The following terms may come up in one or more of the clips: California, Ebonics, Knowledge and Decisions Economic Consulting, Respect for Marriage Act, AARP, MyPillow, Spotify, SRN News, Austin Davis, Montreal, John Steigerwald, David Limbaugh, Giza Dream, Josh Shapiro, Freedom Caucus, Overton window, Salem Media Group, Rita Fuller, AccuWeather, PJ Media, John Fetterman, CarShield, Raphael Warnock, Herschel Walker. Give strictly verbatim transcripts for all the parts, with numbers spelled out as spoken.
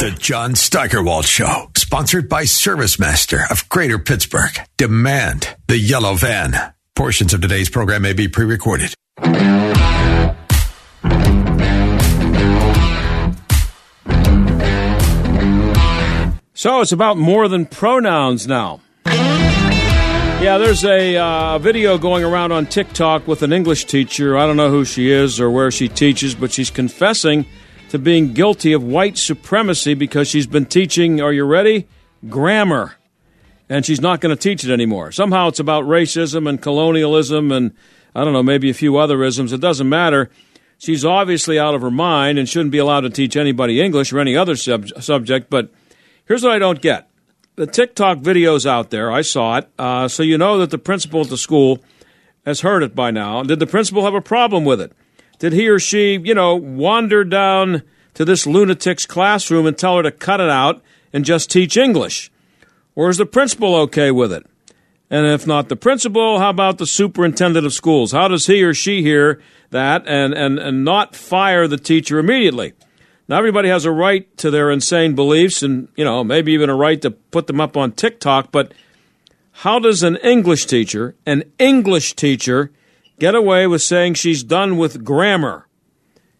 The John Steigerwald Show, sponsored by ServiceMaster of Greater Pittsburgh. Demand the yellow van. Portions of today's program may be pre-recorded. So it's about more than pronouns now. Yeah, there's a uh, video going around on TikTok with an English teacher. I don't know who she is or where she teaches, but she's confessing to being guilty of white supremacy because she's been teaching, are you ready, grammar. And she's not going to teach it anymore. Somehow it's about racism and colonialism and, I don't know, maybe a few other isms. It doesn't matter. She's obviously out of her mind and shouldn't be allowed to teach anybody English or any other sub- subject. But here's what I don't get. The TikTok video's out there. I saw it. Uh, so you know that the principal at the school has heard it by now. Did the principal have a problem with it? Did he or she, you know, wander down to this lunatic's classroom and tell her to cut it out and just teach English? Or is the principal okay with it? And if not the principal, how about the superintendent of schools? How does he or she hear that and, and, and not fire the teacher immediately? Now, everybody has a right to their insane beliefs and, you know, maybe even a right to put them up on TikTok, but how does an English teacher, an English teacher, get away with saying she's done with grammar?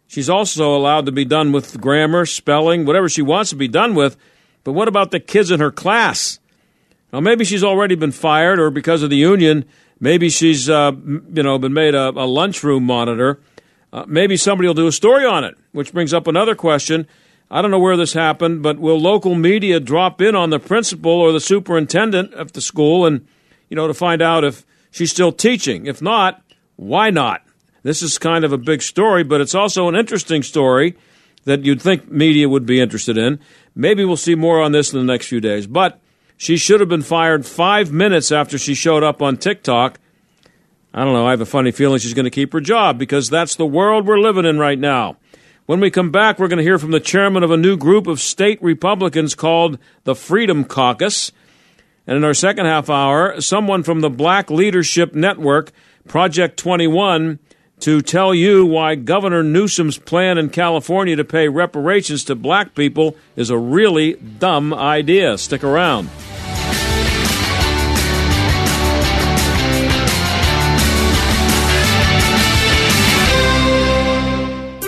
She's also allowed to be done with grammar, spelling, whatever she wants to be done with, but what about the kids in her class? Now, maybe she's already been fired, or because of the union, maybe she's, uh, you know, been made a, a lunchroom monitor. Uh, maybe somebody will do a story on it, which brings up another question. I don't know where this happened, but will local media drop in on the principal or the superintendent of the school and, you know, to find out if she's still teaching? If not, why not? This is kind of a big story, but it's also an interesting story that you'd think media would be interested in. Maybe we'll see more on this in the next few days. But she should have been fired five minutes after she showed up on TikTok. I don't know. I have a funny feeling she's going to keep her job because that's the world we're living in right now. When we come back, we're going to hear from the chairman of a new group of state Republicans called the Freedom Caucus. And in our second half hour, someone from the Black Leadership Network, Project twenty-one, to tell you why Governor Newsom's plan in California to pay reparations to black people is a really dumb idea. Stick around.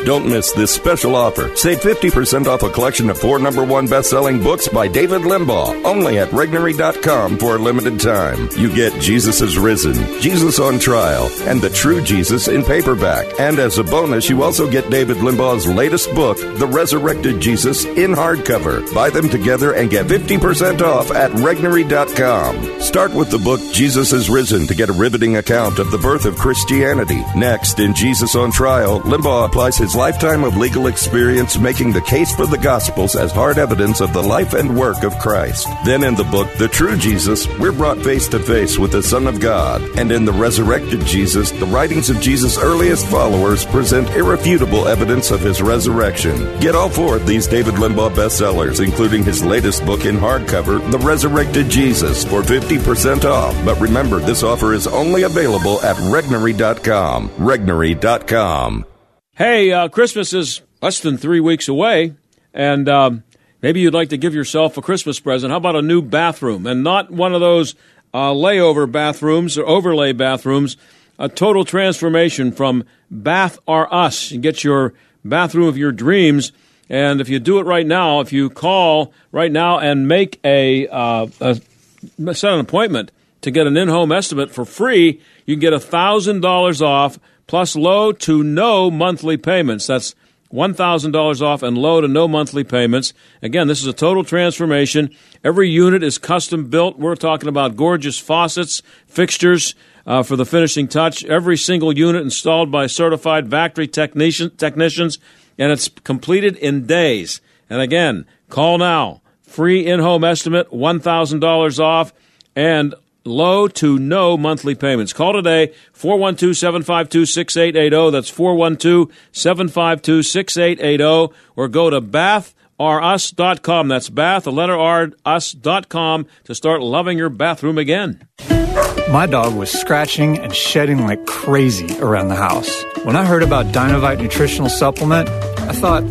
Don't miss this special offer. Save fifty percent off a collection of four number one best-selling books by David Limbaugh, only at Regnery dot com for a limited time. You get Jesus Is Risen, Jesus on Trial, and The True Jesus in paperback. And as a bonus, you also get David Limbaugh's latest book, The Resurrected Jesus, in hardcover. Buy them together and get fifty percent off at Regnery dot com. Start with the book Jesus Is Risen to get a riveting account of the birth of Christianity. Next, in Jesus on Trial, Limbaugh applies his lifetime of legal experience making the case for the Gospels as hard evidence of the life and work of Christ. Then in the book, The True Jesus, we're brought face to face with the Son of God. And in The Resurrected Jesus, the writings of Jesus' earliest followers present irrefutable evidence of his resurrection. Get all four of these David Limbaugh bestsellers, including his latest book in hardcover, The Resurrected Jesus, for fifty percent off. But remember, this offer is only available at Regnery dot com. Regnery dot com. Hey, uh, Christmas is less than three weeks away, and um, maybe you'd like to give yourself a Christmas present. How about a new bathroom? And not one of those uh, layover bathrooms or overlay bathrooms, a total transformation from Bath R Us. You get your bathroom of your dreams, and if you do it right now, if you call right now and make a, uh, a set an appointment to get an in-home estimate for free, you can get one thousand dollars off, plus low to no monthly payments. That's one thousand dollars off and low to no monthly payments. Again, this is a total transformation. Every unit is custom built. We're talking about gorgeous faucets, fixtures uh, for the finishing touch. Every single unit installed by certified factory technician, technicians, and it's completed in days. And again, call now. Free in-home estimate, one thousand dollars off, and low to no monthly payments. Call today, four one two, seven five two, six eight eight zero. That's four one two, seven five two, six eight eight zero. Or go to bath r us dot com. That's bath, the letter R, us dot com to start loving your bathroom again. My dog was scratching and shedding like crazy around the house. When I heard about Dynovite Nutritional Supplement, I thought,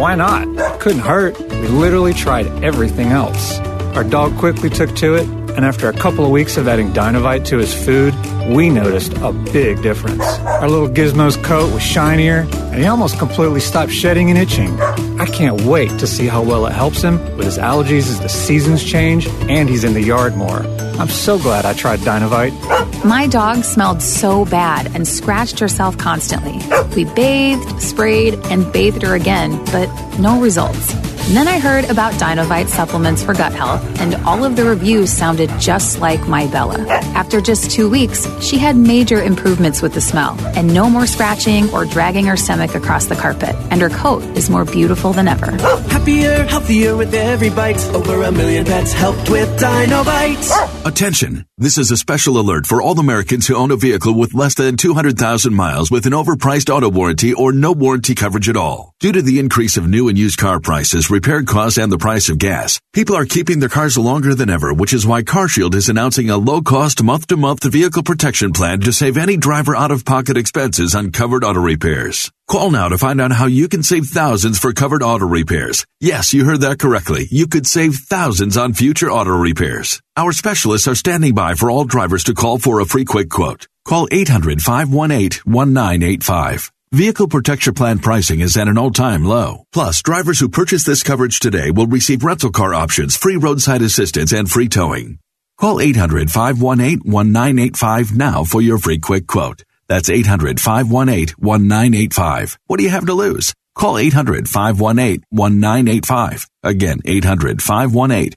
Why not? It couldn't hurt. We literally tried everything else. Our dog quickly took to it, and after a couple of weeks of adding Dynovite to his food, we noticed a big difference. Our little Gizmo's coat was shinier, and he almost completely stopped shedding and itching. I can't wait to see how well it helps him with his allergies as the seasons change and he's in the yard more. I'm so glad I tried Dynovite. My dog smelled so bad and scratched herself constantly. We bathed, sprayed, and bathed her again, but no results. And then I heard about Dynovite supplements for gut health, and all of the reviews sounded just like my Bella. After just two weeks, she had major improvements with the smell, and no more scratching or dragging her stomach across the carpet. And her coat is more beautiful than ever. Happier, healthier with every bite. Over a million pets helped with Dynovite. Attention! This is a special alert for all Americans who own a vehicle with less than two hundred thousand miles with an overpriced auto warranty or no warranty coverage at all. Due to the increase of new and used car prices, repair costs, and the price of gas, people are keeping their cars longer than ever, which is why CarShield is announcing a low-cost, month-to-month vehicle protection plan to save any driver out-of-pocket expenses on covered auto repairs. Call now to find out how you can save thousands for covered auto repairs. Yes, you heard that correctly. You could save thousands on future auto repairs. Our specialists are standing by for all drivers to call for a free quick quote. Call eight hundred, five one eight, one nine eight five. Vehicle protection plan pricing is at an all-time low. Plus, drivers who purchase this coverage today will receive rental car options, free roadside assistance, and free towing. Call eight hundred, five one eight, one nine eight five now for your free quick quote. That's eight hundred, five one eight, one nine eight five. What do you have to lose? Call eight hundred, five one eight, one nine eight five. Again, eight hundred, five one eight,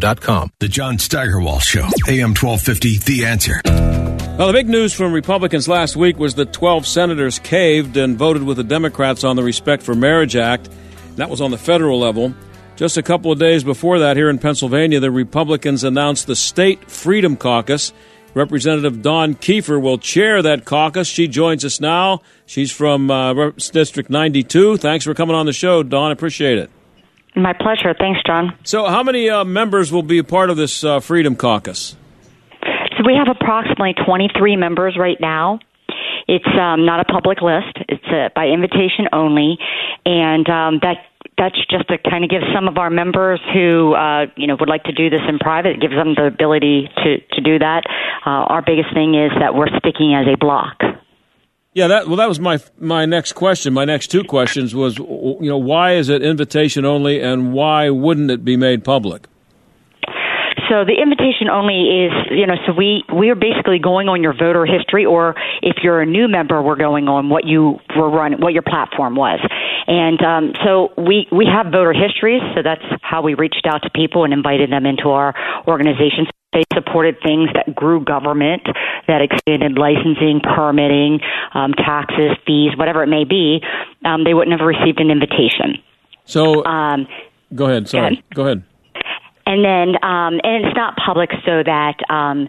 The John Steigerwald Show, A M twelve fifty, The Answer. Well, the big news from Republicans last week was that twelve senators caved and voted with the Democrats on the Respect for Marriage Act. That was on the federal level. Just a couple of days before that, here in Pennsylvania, the Republicans announced the State Freedom Caucus. Representative Dawn Keefer will chair that caucus. She joins us now. She's from uh, District ninety-two. Thanks for coming on the show, Dawn. Appreciate it. My pleasure. Thanks, John. So how many uh, members will be a part of this uh, Freedom Caucus? So we have approximately twenty-three members right now. It's um, not a public list. It's uh, by invitation only. And um, that that's just to kind of give some of our members who uh, you know would like to do this in private, it gives them the ability to, to do that. Uh, our biggest thing is that we're sticking as a block. Yeah, that well, that was my my next question. My next two questions was, you know, why is it invitation only, and why wouldn't it be made public? So the invitation only is, you know, so we, we are basically going on your voter history, or if you're a new member, we're going on what you were running, what your platform was. And um, so we, we have voter histories, so that's how we reached out to people and invited them into our organization. They supported things that grew government, that expanded licensing, permitting, um, taxes, fees, whatever it may be. Um, they wouldn't have received an invitation. So, um, go ahead. Sorry, go ahead. And then, um, and it's not public, so that um,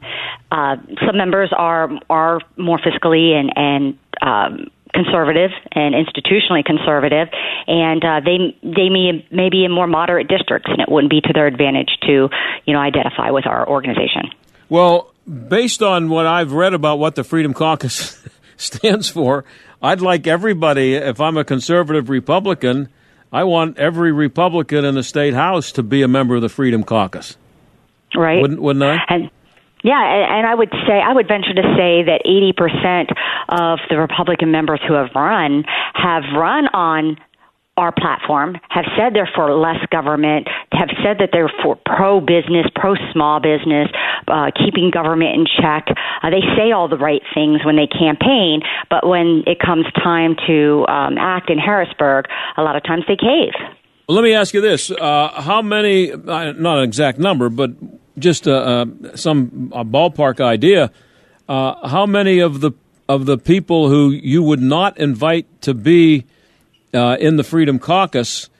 uh, some members are are more fiscally and and. Um, conservative and institutionally conservative, and uh, they they may, may be in more moderate districts, and it wouldn't be to their advantage to, you know, identify with our organization. Well, based on what I've read about what the Freedom Caucus stands for, I'd like everybody, if I'm a conservative Republican, I want every Republican in the state house to be a member of the Freedom Caucus. Right. Wouldn't, wouldn't I? And- Yeah, and I would say, I would venture to say that eighty percent of the Republican members who have run have run on our platform, have said they're for less government, have said that they're for pro-business, pro-small business, uh, keeping government in check. Uh, they say all the right things when they campaign, but when it comes time to um, act in Harrisburg, a lot of times they cave. Well, let me ask you this. Uh, how many, uh, not an exact number, but just uh, uh, some a ballpark idea, uh, how many of the of the people who you would not invite to be Uh, in the Freedom Caucus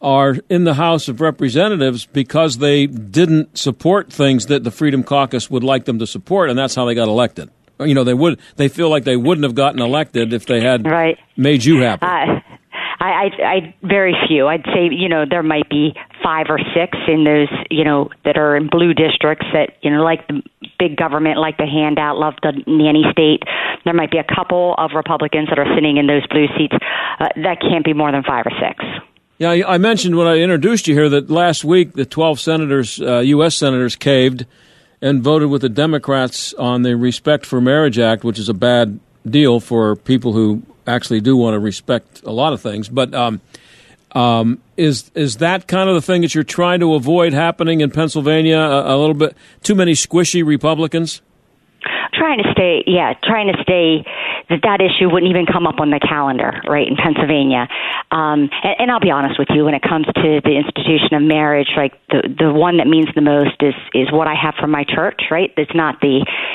are in the House of Representatives because they didn't support things that the Freedom Caucus would like them to support, and that's how they got elected? You know, they would they feel like they wouldn't have gotten elected if they had right. made you happy. Uh, I, I, I very few. I'd say, you know, there might be five or six in those, you know, that are in blue districts that, you know, like the big government, like the handout, love the nanny state. There might be a couple of Republicans that are sitting in those blue seats. Uh, that can't be more than five or six. Yeah, I mentioned when I introduced you here that last week the twelve senators, uh, U S senators, caved and voted with the Democrats on the Respect for Marriage Act, which is a bad deal for people who actually do want to respect a lot of things. But um, um, is is that kind of the thing that you're trying to avoid happening in Pennsylvania? A, a little bit too many squishy Republicans? Trying to stay, yeah, trying to stay that that issue wouldn't even come up on the calendar, right, in Pennsylvania. Um, and, and I'll be honest with you, when it comes to the institution of marriage, like the the one that means the most is is what I have from my church, right? It's not the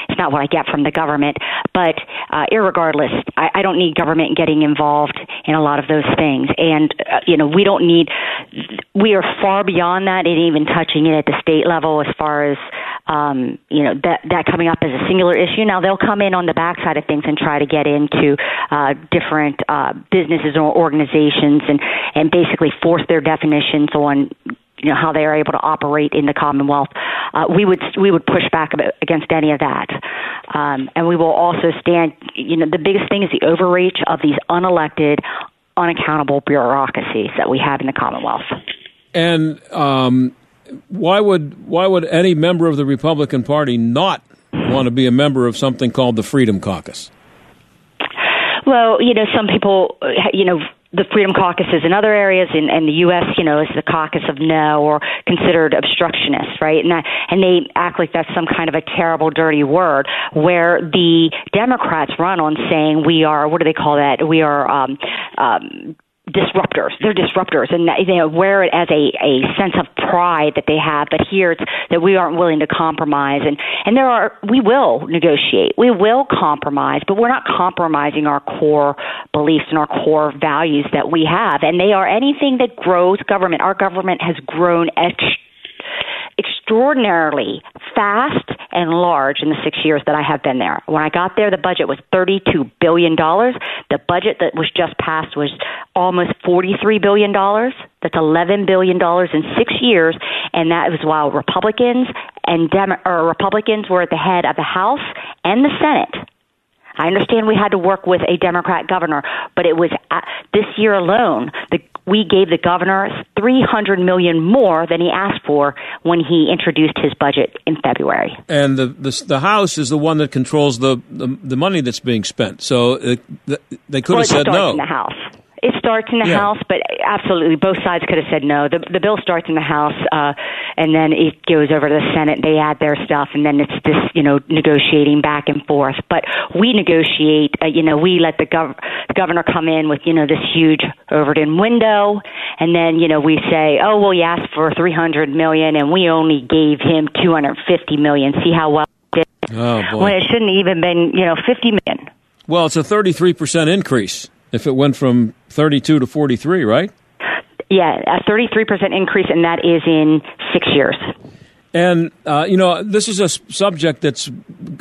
it's not what I get from the government. But uh, irregardless, I, I don't need government getting involved in a lot of those things. And uh, you know, we don't need. We are far beyond that, and even touching it at the state level as far as um, you know that that coming up as a singular issue. Now they'll come in on the backside of things and try to get into uh, different uh, businesses or organizations, and, and basically force their definitions on, you know, how they are able to operate in the Commonwealth. Uh, we would we would push back against any of that, um, and we will also stand. You know, the biggest thing is the overreach of these unelected, unaccountable bureaucracies that we have in the Commonwealth. And um, why would why would any member of the Republican Party not want to be a member of something called the Freedom Caucus? Well, you know, some people, you know, the Freedom Caucus is in other areas, and, and the U S, you know, is the caucus of no, or considered obstructionist, right? And that, and they act like that's some kind of a terrible, dirty word, where the Democrats run on saying we are, what do they call that? We are um, um, disruptors. They're disruptors, and they wear it as a, a sense of pride that they have, but here it's that we aren't willing to compromise. And, and there are, we will negotiate, we will compromise, but we're not compromising our core beliefs and our core values that we have. And they are anything that grows government. Our government has grown ex- extraordinarily fast and large in the six years that I have been there. When I got there, the budget was thirty-two billion dollars. The budget that was just passed was almost forty-three billion dollars. That's eleven billion dollars in six years, and that was while Republicans and Dem- or Republicans were at the head of the House and the Senate. I understand we had to work with a Democrat governor, but it was uh, this year alone, the, we gave the governor three hundred million dollars more than he asked for when he introduced his budget in February. And the the, the House is the one that controls the, the, the money that's being spent, so it, the, they could well, have said no. Well, it starts in the House. It starts in the yeah. House, but absolutely both sides could have said no. The, the bill starts in the House, uh, and then it goes over to the Senate. They add their stuff, and then it's this, you know, negotiating back and forth. But we negotiate, uh, you know, we let the, gov- the governor come in with, you know, this huge Overton window, and then, you know, we say, oh, well, he asked for three hundred million dollars, and we only gave him two hundred fifty million dollars. See how well it did? Oh, boy. When it shouldn't have even been, you know, fifty million dollars. Well, it's a thirty-three percent increase. If it went from thirty-two to forty-three, right? Yeah, a thirty-three percent increase, and that is in six years. And, uh, you know, this is a subject that's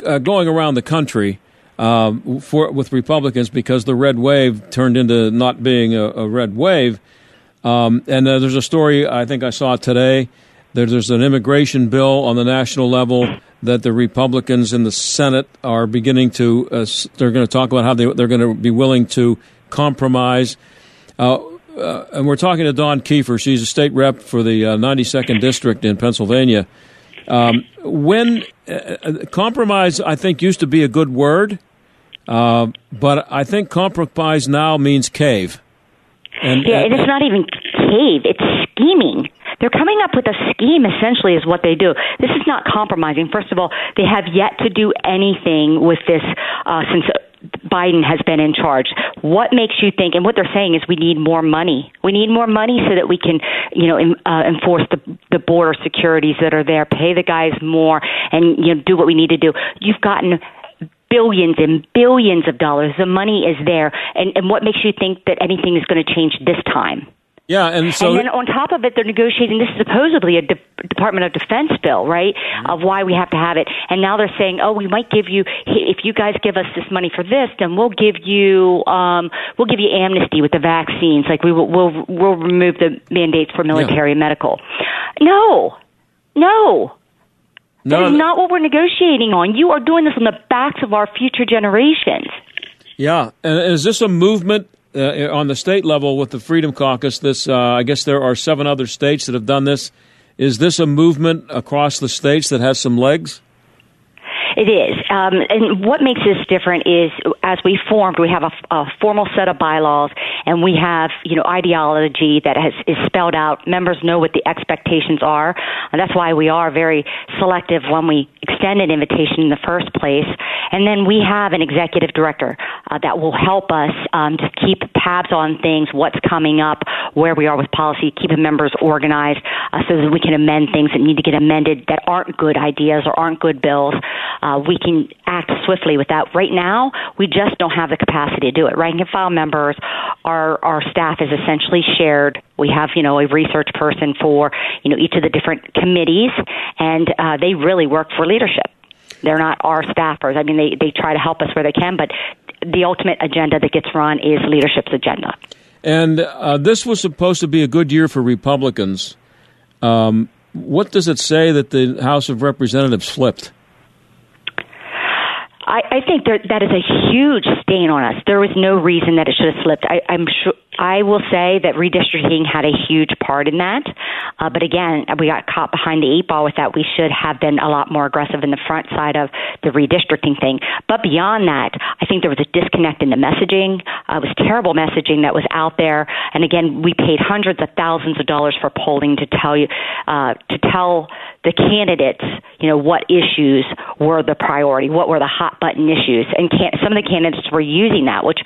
uh, going around the country uh, for, with Republicans because the red wave turned into not being a, a red wave. Um, and uh, there's a story I think I saw today. There, there's an immigration bill on the national level that the Republicans in the Senate are beginning to uh, – they're going to talk about how they, they're going to be willing to – compromise. Uh, uh, and we're talking to Dawn Keefer. She's a state rep for the uh, ninety-second District in Pennsylvania. Um, when uh, compromise, I think, used to be a good word, uh, but I think compromise now means cave. And, yeah, and it's not even cave. It's scheming. They're coming up with a scheme, essentially, is what they do. This is not compromising. First of all, they have yet to do anything with this uh, since Biden has been in charge. What makes you think, and what they're saying is we need more money. We need more money so that we can, you know, in, uh, enforce the, the border securities that are there, pay the guys more, and, you know, do what we need to do. You've gotten billions and billions of dollars. The money is there. And, and what makes you think that anything is going to change this time? Yeah, and so and then on top of it, they're negotiating this supposedly a De- Department of Defense bill, right? Mm-hmm. Of why we have to have it, and now they're saying, oh, we might give you if you guys give us this money for this, then we'll give you um, we'll give you amnesty with the vaccines, like we will we'll, we'll remove the mandates for military yeah. and medical. No, no. no, that is not what we're negotiating on. You are doing this on the backs of our future generations. Yeah, and is this a movement? Uh, on the state level with the Freedom Caucus, this uh, I guess there are seven other states that have done this. Is this a movement across the states that has some legs? It is. Um, and what makes this different is, as we formed, we have a, a formal set of bylaws, and we have, you know, ideology that has, is spelled out. Members know what the expectations are, and that's why we are very selective when we extend an invitation in the first place. And then we have an executive director uh, that will help us um, just keep tabs on things, what's coming up, where we are with policy, keeping members organized uh, so that we can amend things that need to get amended that aren't good ideas or aren't good bills. Uh, we can act swiftly with that. Right now, we just don't have the capacity to do it. Rank and file members, our our staff is essentially shared. We have, you know, a research person for, you know, each of the different committees, and uh, they really work for leadership. They're not our staffers. I mean, they, they try to help us where they can, but the ultimate agenda that gets run is leadership's agenda. And uh, this was supposed to be a good year for Republicans. Um, what does it say that the House of Representatives flipped? I, I think there, that is a huge stain on us. There was no reason that it should have slipped. I, I'm sure. I will say that redistricting had a huge part in that. Uh, but again, we got caught behind the eight ball with that. We should have been a lot more aggressive in the front side of the redistricting thing. But beyond that, I think there was a disconnect in the messaging. Uh, it was terrible messaging that was out there. And again, we paid hundreds of thousands of dollars for polling to tell you, uh, to tell the candidates, you know, what issues were the priority, what were the hot button issues. And can- some of the candidates were using that, which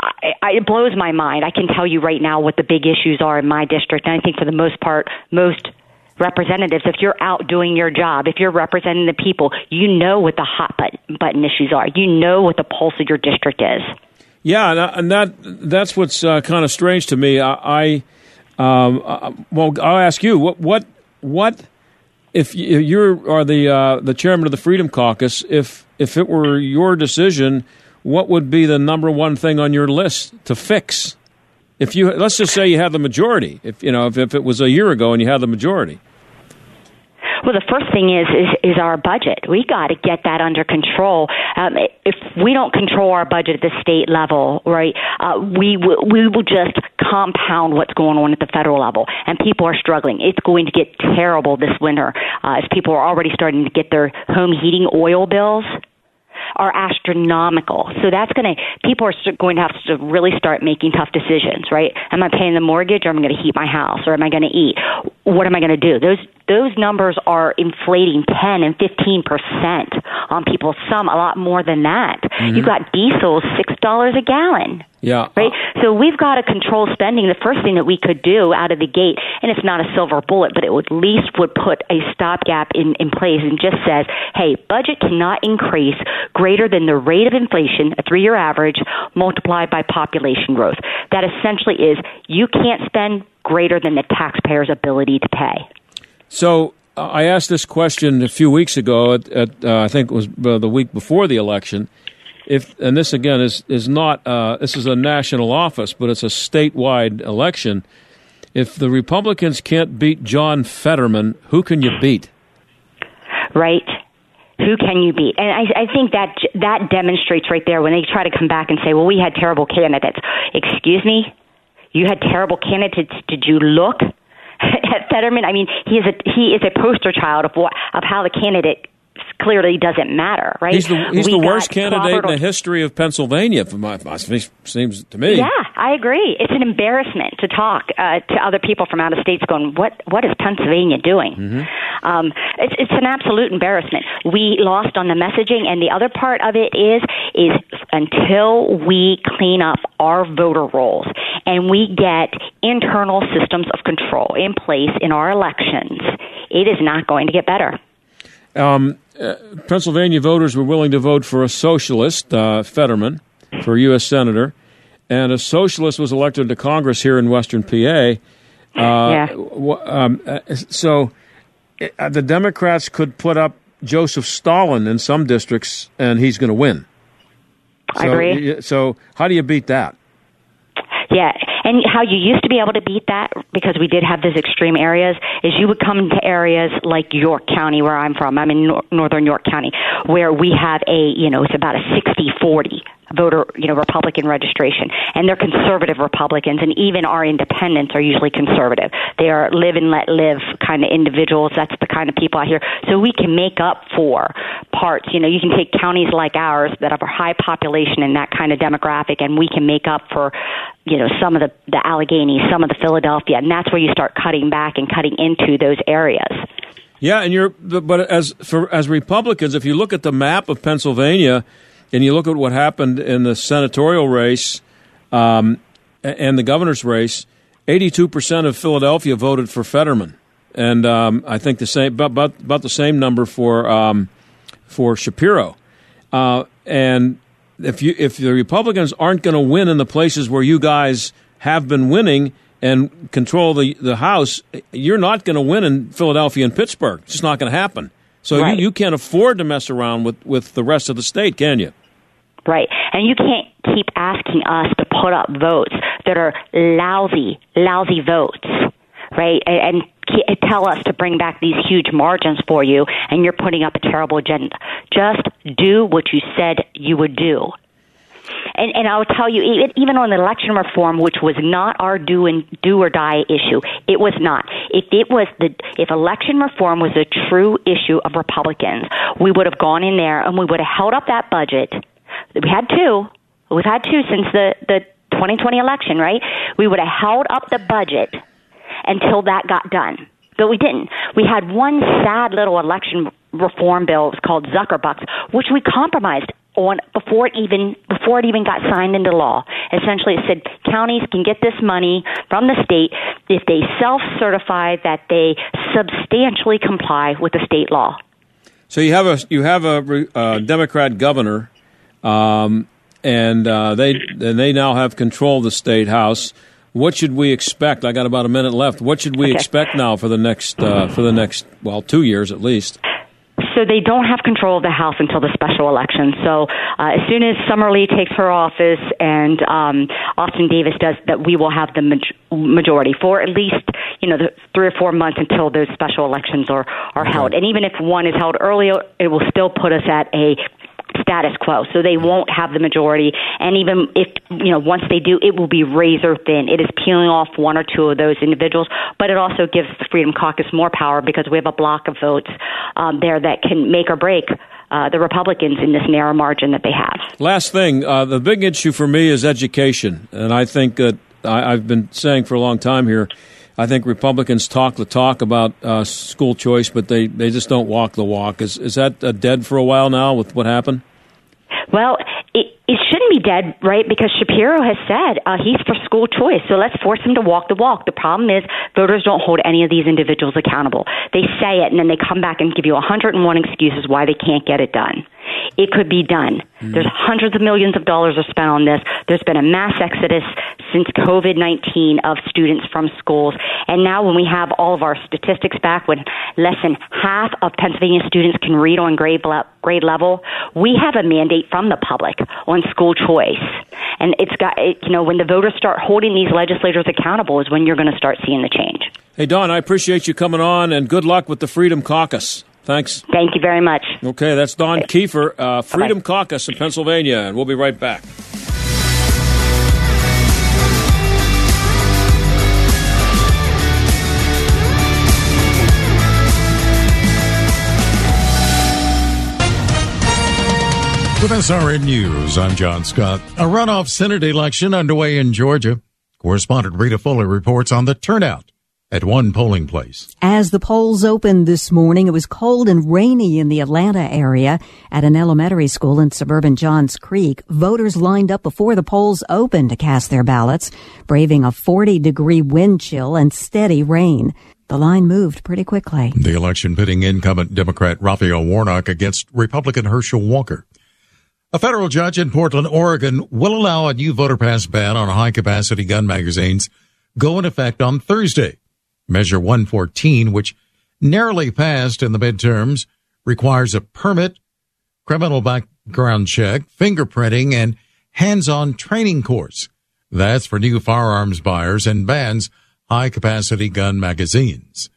I, I, it blows my mind. I can tell you right now what the big issues are in my district. And I think for the most part, most representatives, if you're out doing your job, if you're representing the people, you know what the hot button issues are. You know what the pulse of your district is. Yeah, and that that's what's uh, kind of strange to me. I, I um, well, I'll ask you, what what what if you are the uh, the chairman of the Freedom Caucus, if if it were your decision, what would be the number one thing on your list to fix? If you let's just say you had the majority, if you know, if, if it was a year ago and you had the majority. Well, the first thing is is, is our budget. We got to get that under control. Um, if we don't control our budget at the state level, right, uh, we will we will just compound what's going on at the federal level. And people are struggling. It's going to get terrible this winter, uh, as people are already starting to get their home heating oil bills are astronomical. So that's going to, people are going to have to really start making tough decisions, right? Am I paying the mortgage, or am I going to heat my house, or am I going to eat? What am I going to do? Those those numbers are inflating ten and fifteen percent on people, some a lot more than that. Mm-hmm. You got diesel six dollars a gallon. Yeah. Right? So we've got to control spending. The first thing that we could do out of the gate, and it's not a silver bullet, but it would at least would put a stopgap in, in place and just says, hey, budget cannot increase greater than the rate of inflation, a three-year average, multiplied by population growth. That essentially is you can't spend greater than the taxpayer's ability to pay. So uh, I asked this question a few weeks ago, at, at, uh, I think it was uh, the week before the election. If and this, again, is, is not uh, – this is a national office, but it's a statewide election. If the Republicans can't beat John Fetterman, who can you beat? Right. Who can you beat? And I, I think that that demonstrates right there when they try to come back and say, well, we had terrible candidates. Excuse me? You had terrible candidates. Did you look at Fetterman? I mean, he is a he is a poster child of what, of how the candidates clearly doesn't matter, right? He's the, he's the worst candidate Robert in the history of Pennsylvania, from my, seems to me. Yeah, I agree. It's an embarrassment to talk uh, to other people from out of states going, what what is Pennsylvania doing? Mm-hmm. Um, it's, it's an absolute embarrassment. We lost on the messaging, and the other part of it is, is until we clean up our voter rolls and we get internal systems of control in place in our elections, it is not going to get better. Um, uh, Pennsylvania voters were willing to vote for a socialist, uh, Fetterman, for U S senator, and a socialist was elected to Congress here in Western P A. Uh, yeah. w- um, uh, so uh, the Democrats could put up Joseph Stalin in some districts, and he's going to win. So, I agree. So how do you beat that? Yeah, and how you used to be able to beat that, because we did have these extreme areas, is you would come to areas like York County, where I'm from. I'm in nor- northern York County, where we have a, you know, it's about a sixty forty voter, you know, Republican registration, and they're conservative Republicans, and even our independents are usually conservative. They are live and let live kind of individuals. That's the kind of people out here. So we can make up for parts. You know, you can take counties like ours that have a high population and that kind of demographic, and we can make up for, you know, some of the, the Allegheny, some of the Philadelphia, and that's where you start cutting back and cutting into those areas. Yeah, and you're, but as for as Republicans, if you look at the map of Pennsylvania, and you look at what happened in the senatorial race um, and the governor's race, eighty-two percent of Philadelphia voted for Fetterman, and um, I think the same, about about the same number for um, for Shapiro. Uh, and if you if the Republicans aren't going to win in the places where you guys have been winning and control the, the House, you're not going to win in Philadelphia and Pittsburgh. It's just not going to happen. So right. you, you can't afford to mess around with, with the rest of the state, can you? Right. And you can't keep asking us to put up votes that are lousy, lousy votes, right? And, and tell us to bring back these huge margins for you, and you're putting up a terrible agenda. Just do what you said you would do. And, and I'll tell you, even on the election reform, which was not our do and do or die issue, it was not. If it was the, if election reform was a true issue of Republicans, we would have gone in there and we would have held up that budget. We had two. We've had two since the, the twenty twenty election, right? We would have held up the budget until that got done. But we didn't. We had one sad little election reform bill. It was called Zuckerbucks, which we compromised on before it even before it even got signed into law. Essentially, it said counties can get this money from the state if they self-certify that they substantially comply with the state law. So you have a you have a uh, Democrat governor, um, and uh, they and they now have control of the state house. What should we expect? I got about a minute left. What should we okay. expect now for the next uh, for the next well two years at least? So they don't have control of the House until the special election. So uh, as soon as Summer Lee takes her office and um, Austin Davis does, that we will have the ma- majority for at least, you know, the three or four months until those special elections are, are okay. held. And even if one is held earlier, it will still put us at a status quo. So they won't have the majority. And even if, you know, once they do, it will be razor thin. It is peeling off one or two of those individuals, but it also gives the Freedom Caucus more power because we have a block of votes um, there that can make or break uh, the Republicans in this narrow margin that they have. Last thing, uh, the big issue for me is education. And I think that I, I've been saying for a long time here, I think Republicans talk the talk about uh, school choice, but they, they just don't walk the walk. Is is that uh, dead for a while now with what happened? Well, it, it shouldn't be dead, right, because Shapiro has said uh, he's for school choice, so let's force him to walk the walk. The problem is voters don't hold any of these individuals accountable. They say it, and then they come back and give you one hundred one excuses why they can't get it done. It could be done. Mm. There's hundreds of millions of dollars are spent on this. There's been a mass exodus since covid nineteen of students from schools. And now when we have all of our statistics back, when less than half of Pennsylvania students can read on grade, le- grade level, we have a mandate from the public on school choice. And it's got, it, you know, when the voters start holding these legislators accountable is when you're going to start seeing the change. Hey, Dawn, I appreciate you coming on, and good luck with the Freedom Caucus. Thanks. Thank you very much. Okay, that's Dawn Thanks. Keefer, uh, Freedom Bye-bye. Caucus in Pennsylvania, and we'll be right back. With S R N News, I'm John Scott. A runoff Senate election underway in Georgia. Correspondent Rita Fuller reports on the turnout at one polling place. As the polls opened this morning, it was cold and rainy in the Atlanta area. At an elementary school in suburban Johns Creek, voters lined up before the polls opened to cast their ballots, braving a forty-degree wind chill and steady rain. The line moved pretty quickly. The election pitting incumbent Democrat Raphael Warnock against Republican Herschel Walker. A federal judge in Portland, Oregon, will allow a new voter pass ban on high-capacity gun magazines go in effect on Thursday. Measure one fourteen, which narrowly passed in the midterms, requires a permit, criminal background check, fingerprinting, and hands-on training course. That's for new firearms buyers and bans high-capacity gun magazines.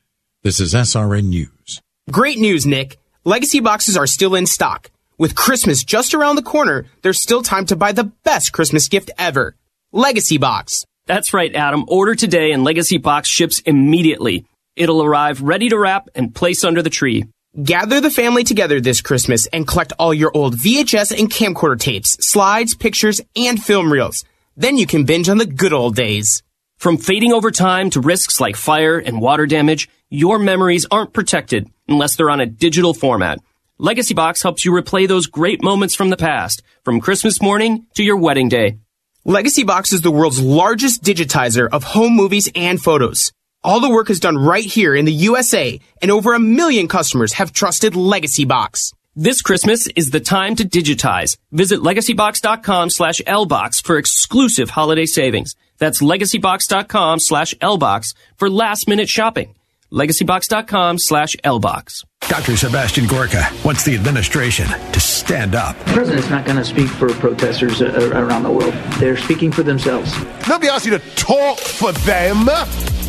This is S R N News. Great news, Nick. Legacy boxes are still in stock. With Christmas just around the corner, there's still time to buy the best Christmas gift ever. Legacy Box. That's right, Adam. Order today and Legacy Box ships immediately. It'll arrive ready to wrap and place under the tree. Gather the family together this Christmas and collect all your old V H S and camcorder tapes, slides, pictures, and film reels. Then you can binge on the good old days. From fading over time to risks like fire and water damage, your memories aren't protected unless they're on a digital format. Legacy Box helps you replay those great moments from the past, from Christmas morning to your wedding day. Legacy Box is the world's largest digitizer of home movies and photos. All the work is done right here in the U S A, and over a million customers have trusted Legacy Box. This Christmas is the time to digitize. Visit legacy box dot com slash L box for exclusive holiday savings. That's legacy box dot com slash L box for last-minute shopping. legacy box dot com slash L box. Doctor Sebastian Gorka wants the administration to stand up. The president's not going to speak for protesters uh, around the world. They're speaking for themselves. Nobody asked you to talk for them.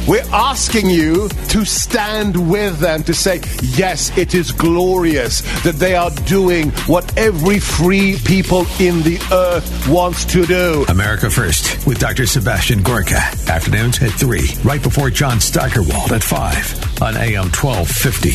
We're asking you to stand with them, to say, yes, it is glorious that they are doing what every free people in the earth wants to do. America First with Doctor Sebastian Gorka. Afternoons at three, right before John Steigerwald at five on A M twelve fifty.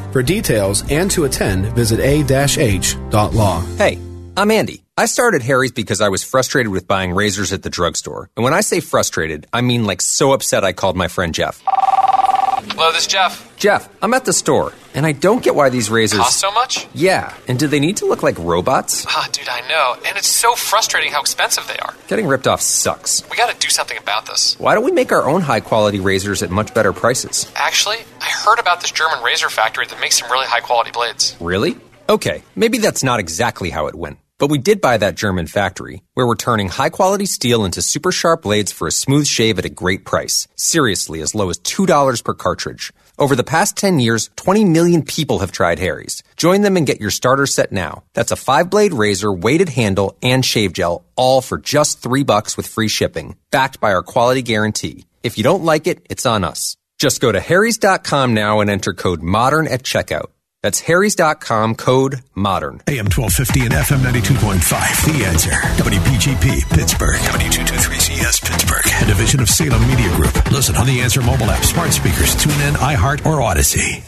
For details and to attend, visit a dash h dot law. Hey, I'm Andy. I started Harry's because I was frustrated with buying razors at the drugstore. And when I say frustrated, I mean like so upset I called my friend Jeff. Hello, this is Jeff. Jeff, I'm at the store, and I don't get why these razors... cost so much? Yeah, and do they need to look like robots? Ah, dude, I know, and it's so frustrating how expensive they are. Getting ripped off sucks. We gotta do something about this. Why don't we make our own high-quality razors at much better prices? Actually, I heard about this German razor factory that makes some really high-quality blades. Really? Okay, maybe that's not exactly how it went. But we did buy that German factory, where we're turning high-quality steel into super sharp blades for a smooth shave at a great price. Seriously, as low as two dollars per cartridge. Over the past ten years, twenty million people have tried Harry's. Join them and get your starter set now. That's a five-blade razor, weighted handle, and shave gel, all for just three bucks with free shipping, backed by our quality guarantee. If you don't like it, it's on us. Just go to harrys dot com now and enter code MODERN at checkout. That's harrys dot com, code MODERN. A M twelve fifty and F M ninety-two point five. The Answer. W P G P, Pittsburgh. W two two three C S, Pittsburgh. A division of Salem Media Group. Listen on the Answer mobile app, smart speakers, TuneIn, iHeart, or Odyssey.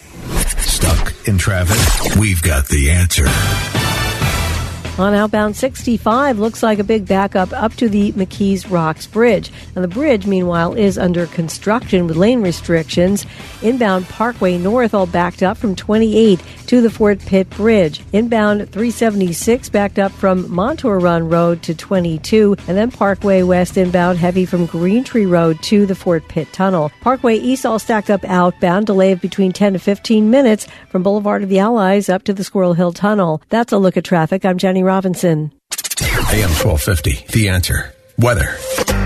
Stuck in traffic? We've got the answer. On outbound sixty-five, looks like a big backup up to the McKees Rocks Bridge. Now, the bridge, meanwhile, is under construction with lane restrictions. Inbound Parkway North all backed up from twenty-eight to the Fort Pitt Bridge. Inbound three seventy-six backed up from Montour Run Road to twenty-two. And then Parkway West inbound heavy from Green Tree Road to the Fort Pitt Tunnel. Parkway East all stacked up outbound, delay of between ten to fifteen minutes from Boulevard of the Allies up to the Squirrel Hill Tunnel. That's a look at traffic. I'm Jenny Robinson. A M twelve fifty, The Answer. Weather.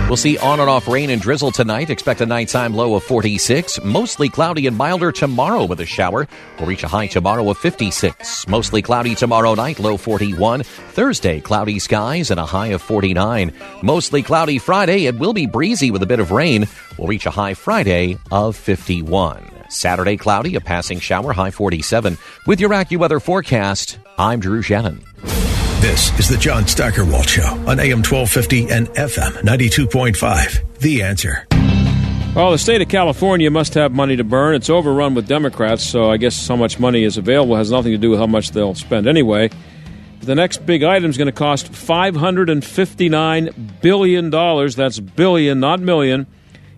We'll see on and off rain and drizzle tonight. Expect a nighttime low of forty-six. Mostly cloudy and milder tomorrow with a shower. We'll reach a high tomorrow of fifty-six. Mostly cloudy tomorrow night, low forty-one. Thursday, cloudy skies and a high of forty-nine. Mostly cloudy Friday. It will be breezy with a bit of rain. We'll reach a high Friday of fifty-one. Saturday, cloudy, a passing shower, high forty-seven. With your AccuWeather forecast, I'm Drew Shannon. This is the John Steigerwald Show on A M twelve fifty and F M ninety-two point five. The Answer. Well, the state of California must have money to burn. It's overrun with Democrats, so I guess how much money is available has nothing to do with how much they'll spend anyway. The next big item is going to cost five hundred fifty-nine billion dollars. That's billion, not million.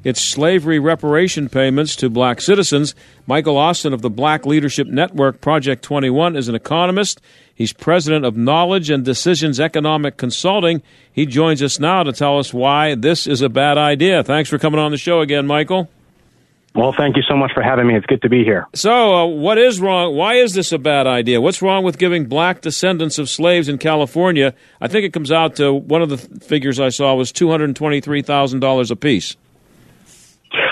It's slavery reparation payments to black citizens. Michael Austin of the Black Leadership Network, Project twenty-one, is an economist. He's president of Knowledge and Decisions Economic Consulting. He joins us now to tell us why this is a bad idea. Thanks for coming on the show again, Michael. Well, thank you so much for having me. It's good to be here. So uh, what is wrong? Why is this a bad idea? What's wrong with giving black descendants of slaves in California? I think it comes out to one of the figures I saw was two hundred twenty-three thousand dollars apiece.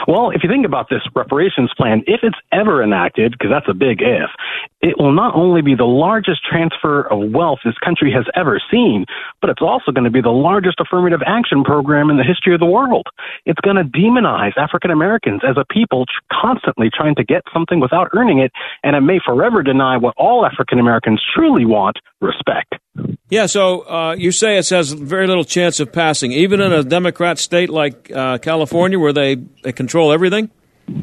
Well, if you think about this reparations plan, if it's ever enacted, because that's a big if, it will not only be the largest transfer of wealth this country has ever seen, but it's also going to be the largest affirmative action program in the history of the world. It's going to demonize African Americans as a people constantly trying to get something without earning it, and it may forever deny what all African Americans truly want, respect. Yeah, so uh, you say it has very little chance of passing, even in a Democrat state like uh, California where they, they control everything? Uh,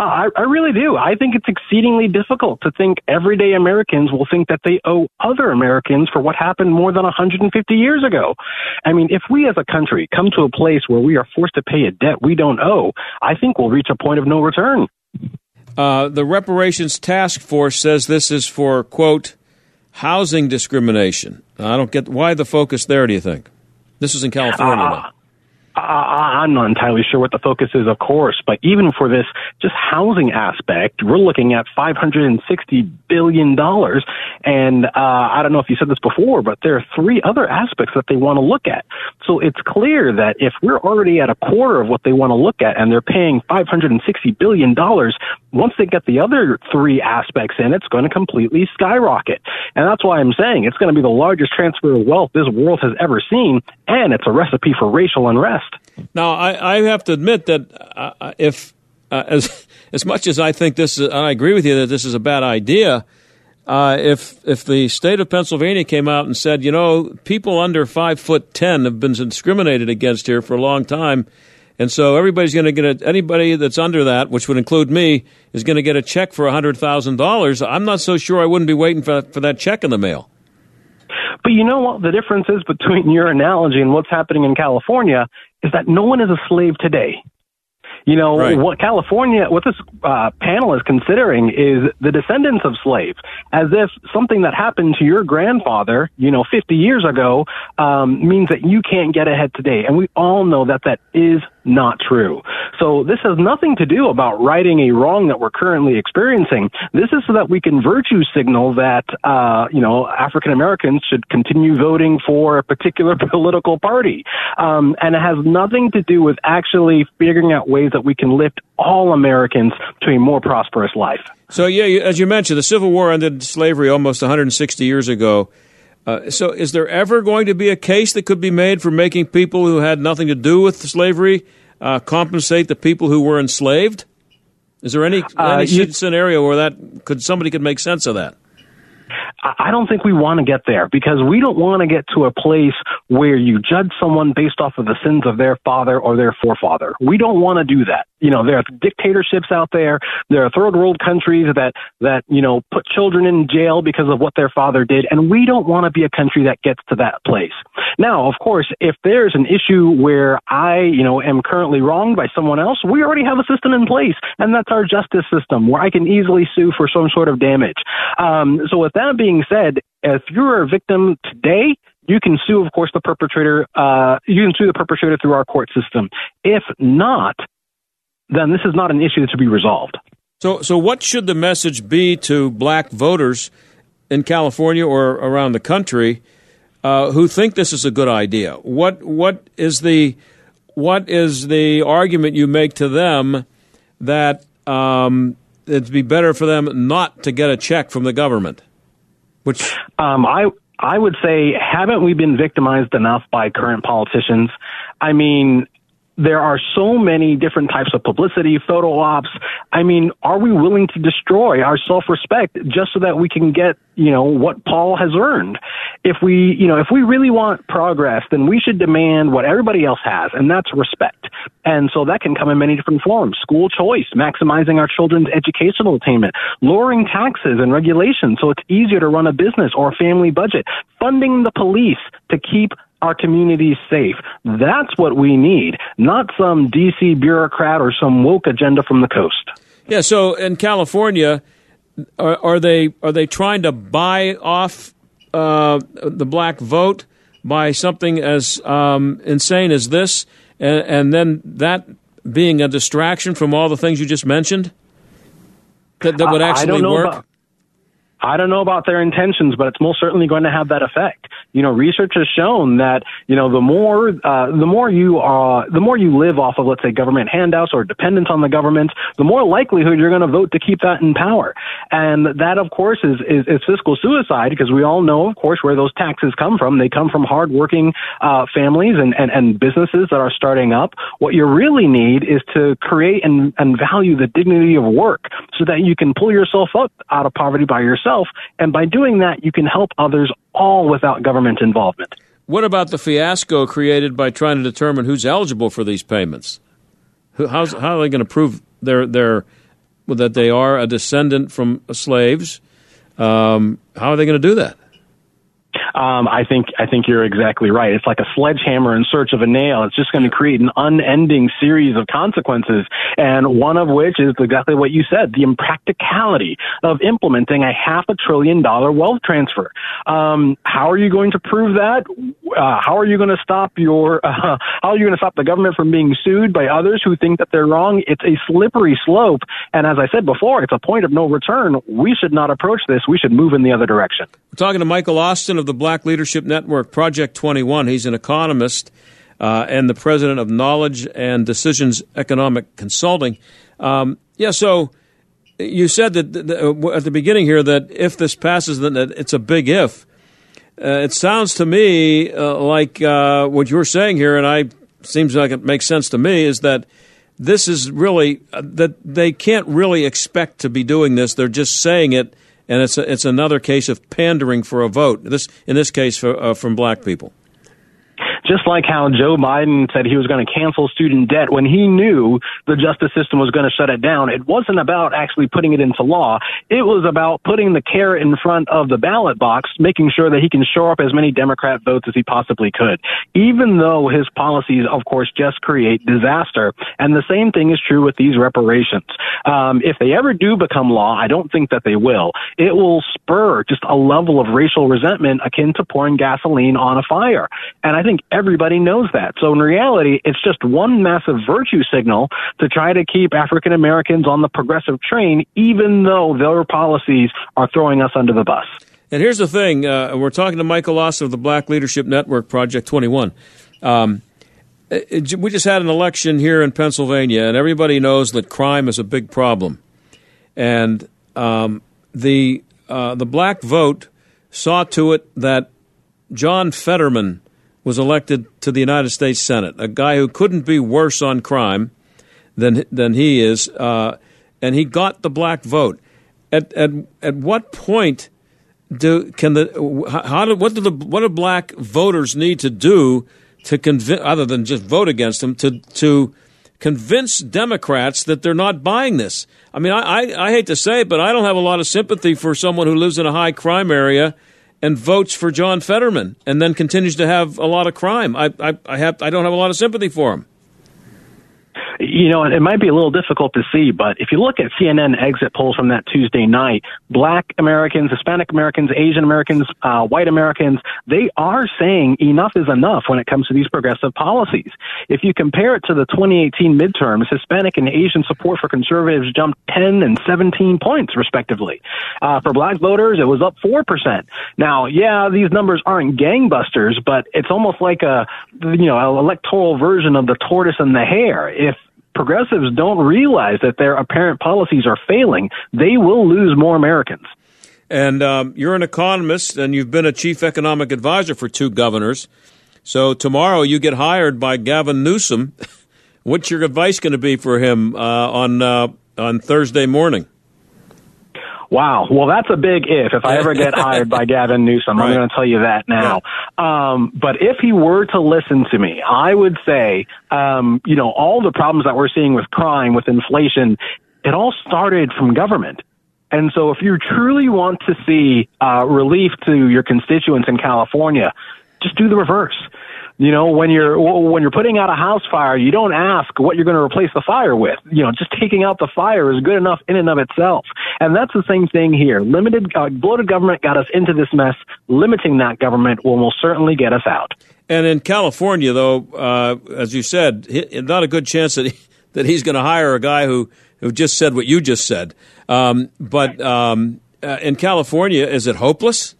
I, I really do. I think it's exceedingly difficult to think everyday Americans will think that they owe other Americans for what happened more than one hundred fifty years ago. I mean, if we as a country come to a place where we are forced to pay a debt we don't owe, I think we'll reach a point of no return. Uh, the Reparations Task Force says this is for, quote, housing discrimination. I don't get why the focus there, do you think? This is in California now. Uh, Uh, I'm not entirely sure what the focus is, of course, but even for this just housing aspect, we're looking at five hundred sixty billion dollars. And uh, I don't know if you said this before, but there are three other aspects that they want to look at. So it's clear that if we're already at a quarter of what they want to look at and they're paying five hundred sixty billion dollars, once they get the other three aspects in, it's going to completely skyrocket. And that's why I'm saying it's going to be the largest transfer of wealth this world has ever seen, and it's a recipe for racial unrest. Now, I, I have to admit that uh, if, uh, as as much as I think this, and I agree with you that this is a bad idea, uh, if if the state of Pennsylvania came out and said, you know, people under five foot ten have been discriminated against here for a long time, and so everybody's going to get a, anybody that's under that, which would include me, is going to get a check for a hundred thousand dollars. I'm not so sure I wouldn't be waiting for for that check in the mail. But you know what the difference is between your analogy and what's happening in California is that no one is a slave today. You know, right. What California, what this uh, panel is considering is the descendants of slaves, as if something that happened to your grandfather, you know, fifty years ago, um, means that you can't get ahead today. And we all know that that is not true. So this has nothing to do about righting a wrong that we're currently experiencing. This is so that we can virtue signal that, uh, you know, African Americans should continue voting for a particular political party. Um, and it has nothing to do with actually figuring out ways that we can lift all Americans to a more prosperous life. So, yeah, as you mentioned, the Civil War ended slavery almost one hundred sixty years ago. Uh, so is there ever going to be a case that could be made for making people who had nothing to do with slavery uh, compensate the people who were enslaved? Is there any, uh, any you- scenario where that could somebody could make sense of that? I don't think we want to get there because we don't want to get to a place where you judge someone based off of the sins of their father or their forefather. We don't want to do that. You know, there are dictatorships out there. There are third world countries that, that, you know, put children in jail because of what their father did. And we don't want to be a country that gets to that place. Now, of course, if there's an issue where I, you know, am currently wronged by someone else, we already have a system in place. And that's our justice system where I can easily sue for some sort of damage. Um, so with that being said, if you're a victim today, you can sue, of course, the perpetrator. Uh, you can sue the perpetrator through our court system. If not, then this is not an issue to be resolved. So, so what should the message be to black voters in California or around the country uh, who think this is a good idea? What, what is the what is the argument you make to them that um, it'd be better for them not to get a check from the government? Which um, I I would say, haven't we been victimized enough by current politicians? I mean, there are so many different types of publicity, photo ops. I mean, are we willing to destroy our self-respect just so that we can get, you know, what Paul has earned? If we, you know, if we really want progress, then we should demand what everybody else has, and that's respect. And so that can come in many different forms. School choice, maximizing our children's educational attainment, lowering taxes and regulations so it's easier to run a business or a family budget, funding the police to keep our communities safe. That's what we need, not some D C bureaucrat or some woke agenda from the coast. Yeah, so in California, are, are they are they trying to buy off uh, the black vote by something as um, insane as this, and, and then that being a distraction from all the things you just mentioned that, that would actually I don't know work? About- I don't know about their intentions, but it's most certainly going to have that effect. You know, research has shown that, you know, the more, uh, the more you are, the more you live off of, let's say, government handouts or dependence on the government, the more likelihood you're going to vote to keep that in power. And that, of course, is, is, is fiscal suicide, because we all know, of course, where those taxes come from. They come from hardworking, uh, families and, and, and businesses that are starting up. What you really need is to create and, and value the dignity of work so that you can pull yourself up out of poverty by yourself. And by doing that, you can help others, all without government involvement. What about the fiasco created by trying to determine who's eligible for these payments? How's, how are they going to prove their, their, that they are a descendant from slaves? Um, how are they going to do that? Um, I think I think you're exactly right. It's like a sledgehammer in search of a nail. It's just going to create an unending series of consequences, and one of which is exactly what you said, the impracticality of implementing a half a trillion dollar wealth transfer. Um, how are you going to prove that? Uh, how are you going to stop your uh, how are you going to stop the government from being sued by others who think that they're wrong? It's a slippery slope, and as I said before, it's a point of no return. We should not approach this. We should move in the other direction. We're talking to Michael Austin of the Black Leadership Network, Project twenty-one. He's an economist uh, and the president of Knowledge and Decisions Economic Consulting. Um, yeah, so you said that th- th- at the beginning here that if this passes, then it's a big if. Uh, it sounds to me uh, like uh, what you're saying here, and I seems like it makes sense to me, is that this is really uh, that they can't really expect to be doing this. They're just saying it. And it's a, it's another case of pandering for a vote. This in this case for, uh, from black people. Just like how Joe Biden said he was going to cancel student debt when he knew the justice system was going to shut it down. It wasn't about actually putting it into law. It was about putting the carrot in front of the ballot box, making sure that he can shore up as many Democrat votes as he possibly could, even though his policies, of course, just create disaster. And the same thing is true with these reparations. Um, if they ever do become law, I don't think that they will. It will spur just a level of racial resentment akin to pouring gasoline on a fire. And I think everybody knows that. So in reality, it's just one massive virtue signal to try to keep African Americans on the progressive train, even though their policies are throwing us under the bus. And here's the thing. Uh, we're talking to Michael Austin of the Black Leadership Network, Project twenty-one. Um, it, it, we just had an election here in Pennsylvania, and everybody knows that crime is a big problem. And um, the, uh, the black vote saw to it that John Fetterman was elected to the United States Senate, a guy who couldn't be worse on crime than than he is, uh, and he got the black vote. At at at what point do can the how do what do the what do black voters need to do to convince, other than just vote against him, to to convince Democrats that they're not buying this? I mean, I, I I hate to say it, but I don't have a lot of sympathy for someone who lives in a high crime area and votes for John Fetterman, and then continues to have a lot of crime. I I, I have I don't have a lot of sympathy for him. you know, it might be a little difficult to see, but if you look at C N N exit polls from that Tuesday night, Black Americans, Hispanic Americans, Asian Americans, uh, white Americans, they are saying enough is enough when it comes to these progressive policies. If you compare it to the twenty eighteen midterms, Hispanic and Asian support for conservatives jumped ten and seventeen points, respectively. Uh, for Black voters, it was up four percent. Now, yeah, these numbers aren't gangbusters, but it's almost like a, you know, an electoral version of the tortoise and the hare. If progressives don't realize that their apparent policies are failing, they will lose more Americans. And um, you're an economist, and you've been a chief economic advisor for two governors. So tomorrow you get hired by Gavin Newsom. What's your advice going to be for him uh, on uh, on Thursday morning? Wow. Well, that's a big if. If I ever get hired by Gavin Newsom, right. I'm going to tell you that now. Yeah. Um, but if he were to listen to me, I would say, um, you know, all the problems that we're seeing with crime, with inflation, it all started from government. And so if you truly want to see uh, relief to your constituents in California, just do the reverse. You know, when you're when you're putting out a house fire, you don't ask what you're going to replace the fire with. You know, just taking out the fire is good enough in and of itself. And that's the same thing here. Limited, uh, bloated government got us into this mess. Limiting that government will most certainly get us out. And in California, though, uh, as you said, not a good chance that he, that he's going to hire a guy who, who just said what you just said. Um, but um, uh, in California, is it hopeless?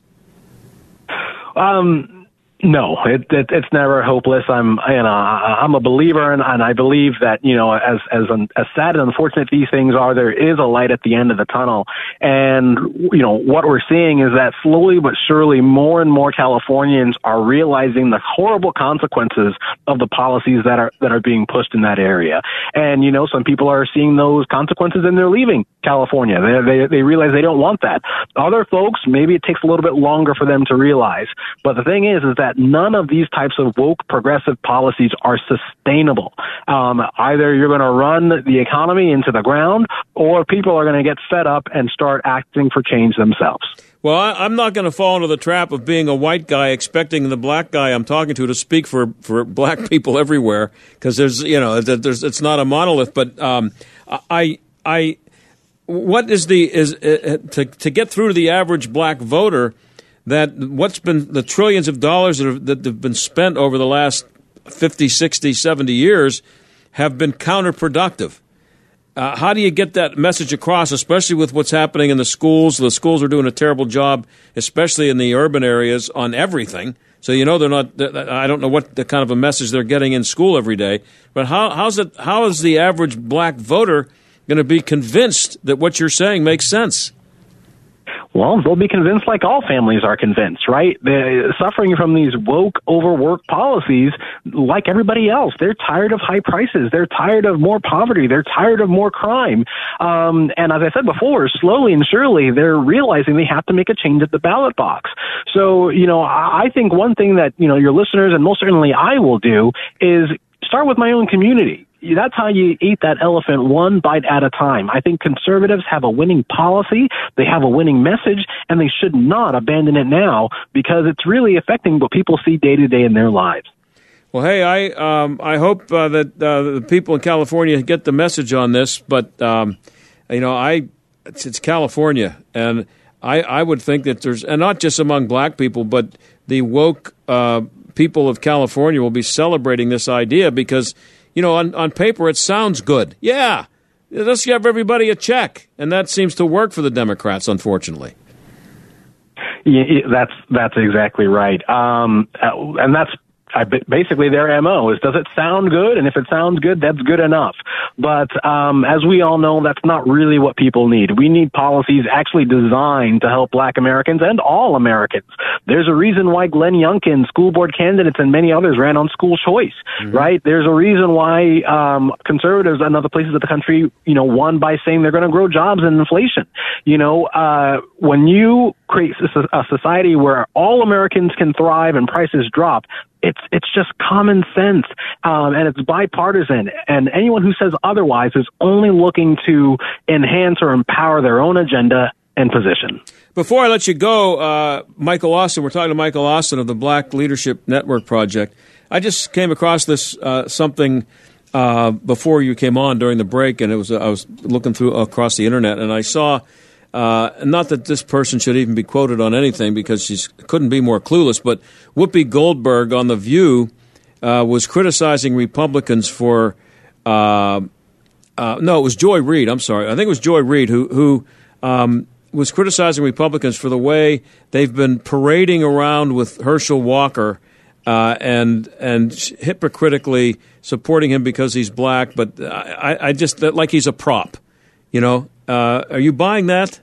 Um. No, it, it, it's never hopeless. I'm, you know, I'm a believer, and, and I believe that, you know, as as un, as sad and unfortunate these things are, there is a light at the end of the tunnel. And you know what we're seeing is that slowly but surely, more and more Californians are realizing the horrible consequences of the policies that are that are being pushed in that area. And you know, some people are seeing those consequences, and they're leaving California. They they, they realize they don't want that. Other folks, maybe it takes a little bit longer for them to realize. But the thing is, is that none of these types of woke progressive policies are sustainable. Um, either you're going to run the economy into the ground, or people are going to get fed up and start acting for change themselves. Well, I, I'm not going to fall into the trap of being a white guy expecting the black guy I'm talking to to speak for, for black people everywhere, because there's you know there's it's not a monolith. But um, I I what is the is uh, to to get through to the average black voter? That what's been the trillions of dollars that have, that have been spent over the last fifty, sixty, seventy years have been counterproductive. Uh, how do you get that message across, especially with what's happening in the schools? The schools are doing a terrible job, especially in the urban areas, on everything. So, you know, they're not, I don't know what the kind of a message they're getting in school every day. But how, how's it, how is the average black voter going to be convinced that what you're saying makes sense? Well, they'll be convinced like all families are convinced, right? They're suffering from these woke, overworked policies like everybody else. They're tired of high prices. They're tired of more poverty. They're tired of more crime. Um, and as I said before, slowly and surely, they're realizing they have to make a change at the ballot box. So, you know, I think one thing that, you know, your listeners and most certainly I will do is start with my own community. That's how you eat that elephant one bite at a time. I think conservatives have a winning policy, they have a winning message, and they should not abandon it now because it's really affecting what people see day to day in their lives. Well, hey, I um, I hope uh, that uh, the people in California get the message on this, but um, you know, I it's, it's California, and I, I would think that there's, and not just among black people, but the woke uh, people of California will be celebrating this idea because, you know, on, on paper, it sounds good. Yeah, let's give everybody a check. And that seems to work for the Democrats, unfortunately. Yeah, that's that's exactly right. Um, and that's I, basically their M O is, does it sound good? And if it sounds good, that's good enough. But um, as we all know, that's not really what people need. We need policies actually designed to help black Americans and all Americans. There's a reason why Glenn Youngkin, school board candidates, and many others ran on school choice, mm-hmm. right? There's a reason why um, conservatives and other places of the country, you know, won by saying they're going to grow jobs and inflation. You know, uh, when you create a society where all Americans can thrive and prices drop, It's it's just common sense, um, and it's bipartisan. And anyone who says otherwise is only looking to enhance or empower their own agenda and position. Before I let you go, uh, Michael Austin, we're talking to Michael Austin of the Black Leadership Network Project. I just came across this uh, something uh, before you came on during the break, and it was uh, I was looking through across the internet, and I saw. Uh, not that this person should even be quoted on anything because she couldn't be more clueless, but Whoopi Goldberg on The View uh, was criticizing Republicans for uh, – uh, no, it was Joy Reid. I'm sorry. I think it was Joy Reid who, who um, was criticizing Republicans for the way they've been parading around with Herschel Walker uh, and and hypocritically supporting him because he's black, but I, I just – like he's a prop, you know. Uh, are you buying that?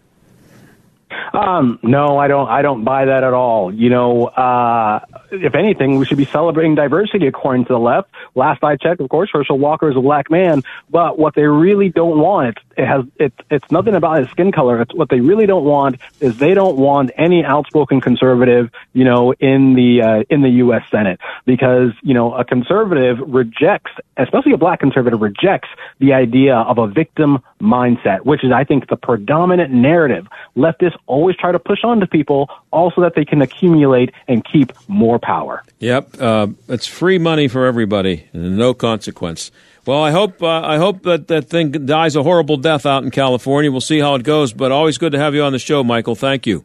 Um, no, I don't. I don't buy that at all. You know, uh, if anything, we should be celebrating diversity according to the left. Last I checked, of course, Herschel Walker is a black man. But what they really don't want, it's, it has, it's, it's nothing about his skin color. It's what they really don't want is they don't want any outspoken conservative, you know, in the uh, in the U S. Senate, because you know a conservative rejects, especially a black conservative, rejects the idea of a victim mindset, which is, I think, the predominant narrative leftists always try to push on to people, also that they can accumulate and keep more power. Yep, uh, it's free money for everybody, and no consequence. Well, I hope uh, I hope that that thing dies a horrible death out in California. We'll see how it goes, but always good to have you on the show, Michael. Thank you.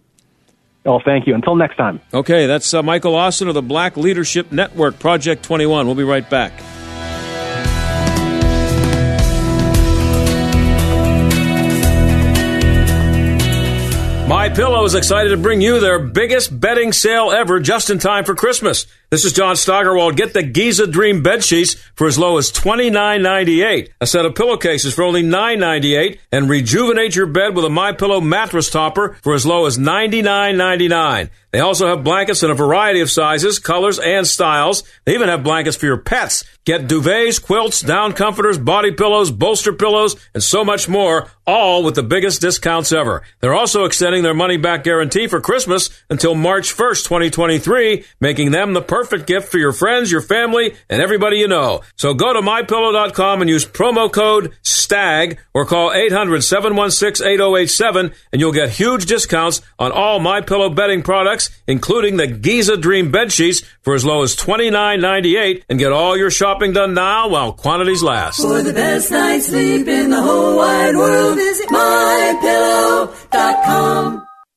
Oh, thank you. Until next time. Okay, that's uh, Michael Austin of the Black Leadership Network, Project twenty-one. We'll be right back. MyPillow is excited to bring you their biggest bedding sale ever just in time for Christmas. This is John Steigerwald. Get the Giza Dream bed sheets for as low as twenty-nine ninety-eight, a set of pillowcases for only nine ninety-eight, and rejuvenate your bed with a MyPillow mattress topper for as low as ninety-nine ninety-nine. They also have blankets in a variety of sizes, colors, and styles. They even have blankets for your pets. Get duvets, quilts, down comforters, body pillows, bolster pillows, and so much more, all with the biggest discounts ever. They're also extending their money-back guarantee for Christmas until March first, twenty twenty-three, making them the perfect gift for your friends, your family, and everybody you know. So go to my pillow dot com and use promo code STAG or call eight hundred, seven one six, eight zero eight seven, and you'll get huge discounts on all MyPillow bedding products, including the Giza Dream bed sheets for as low as twenty-nine ninety-eight, and get all your shopping done now while quantities last. For the best night's sleep in the whole wide world, visit my pillow dot com.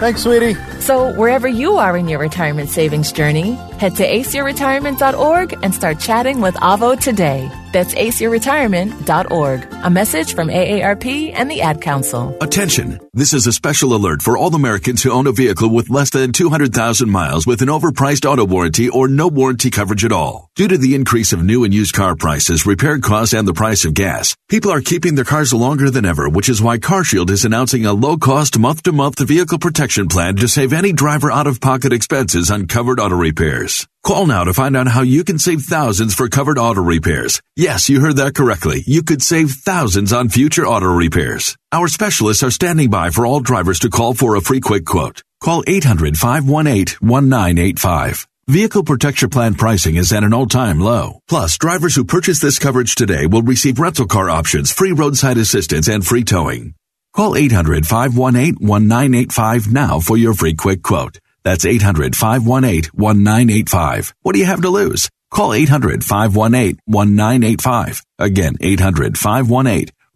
Thanks, sweetie. So wherever you are in your retirement savings journey, head to ace your retirement dot org and start chatting with Avo today. That's ace your retirement dot org. A message from A A R P and the Ad Council. Attention. This is a special alert for all Americans who own a vehicle with less than two hundred thousand miles with an overpriced auto warranty or no warranty coverage at all. Due to the increase of new and used car prices, repair costs, and the price of gas, people are keeping their cars longer than ever, which is why CarShield is announcing a low-cost month-to-month vehicle protection plan to save any driver out-of-pocket expenses on covered auto repairs. Call now to find out how you can save thousands for covered auto repairs. Yes, you heard that correctly. You could save thousands on future auto repairs. Our specialists are standing by for all drivers to call for a free quick quote. Call eight hundred, five one eight, one nine eight five. Vehicle protection plan pricing is at an all-time low. Plus, drivers who purchase this coverage today will receive rental car options, free roadside assistance, and free towing. Call eight hundred, five one eight, one nine eight five now for your free quick quote. That's eight hundred, five one eight, one nine eight five. What do you have to lose? Call eight hundred, five one eight, one nine eight five. Again, eight hundred, five one eight,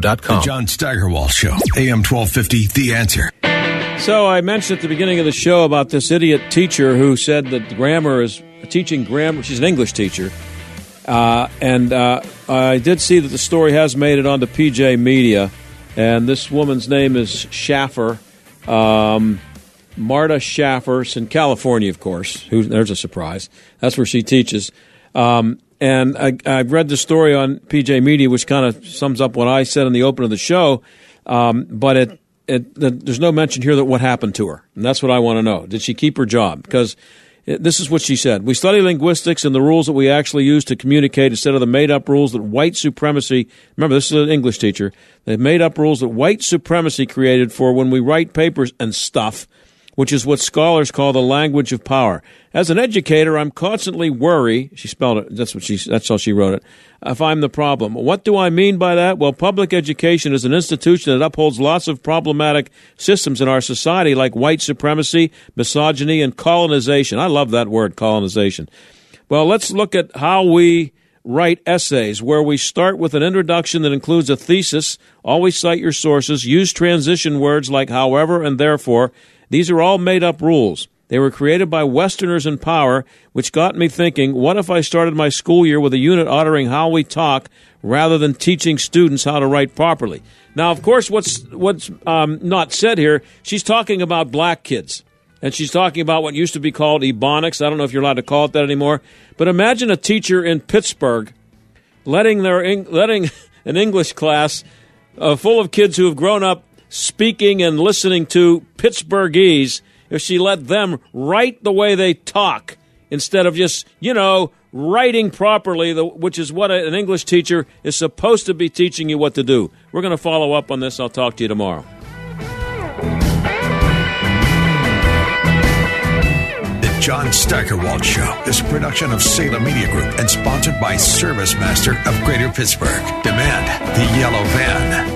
dot com. The John Steigerwald Show, A M twelve fifty, The Answer. So I mentioned at the beginning of the show about this idiot teacher who said that grammar is teaching grammar. She's an English teacher. Uh, and uh, I did see that the story has made it onto P J Media. And this woman's name is Schaffer, um, Marta Schaffer, in California, of course. Who, there's a surprise. That's where she teaches. Um, and I, I read the story on P J Media, which kind of sums up what I said in the open of the show. Um, but it... It, there's no mention here that what happened to her. And that's what I want to know. Did she keep her job? Because it, this is what she said. We study linguistics and the rules that we actually use to communicate instead of the made-up rules that white supremacy – remember, this is an English teacher. They've made up rules that white supremacy created for when we write papers and stuff, which is what scholars call the language of power. As an educator, I'm constantly worried. She spelled it. That's what she. That's how she wrote it. If I'm the problem, what do I mean by that? Well, public education is an institution that upholds lots of problematic systems in our society, like white supremacy, misogyny, and colonization. I love that word, colonization. Well, let's look at how we write essays, where we start with an introduction that includes a thesis. Always cite your sources. Use transition words like however and therefore. These are all made-up rules. They were created by Westerners in power, which got me thinking, what if I started my school year with a unit honoring how we talk rather than teaching students how to write properly? Now, of course, what's what's um, not said here, she's talking about black kids, and she's talking about what used to be called Ebonics. I don't know if you're allowed to call it that anymore. But imagine a teacher in Pittsburgh letting, their, letting an English class uh, full of kids who have grown up speaking and listening to Pittsburghese, if she let them write the way they talk instead of just, you know, writing properly, the, which is what a, an English teacher is supposed to be teaching you what to do. We're going to follow up on this. I'll talk to you tomorrow. The John Steigerwald Show is a production of Salem Media Group and sponsored by ServiceMaster of Greater Pittsburgh. Demand the yellow van.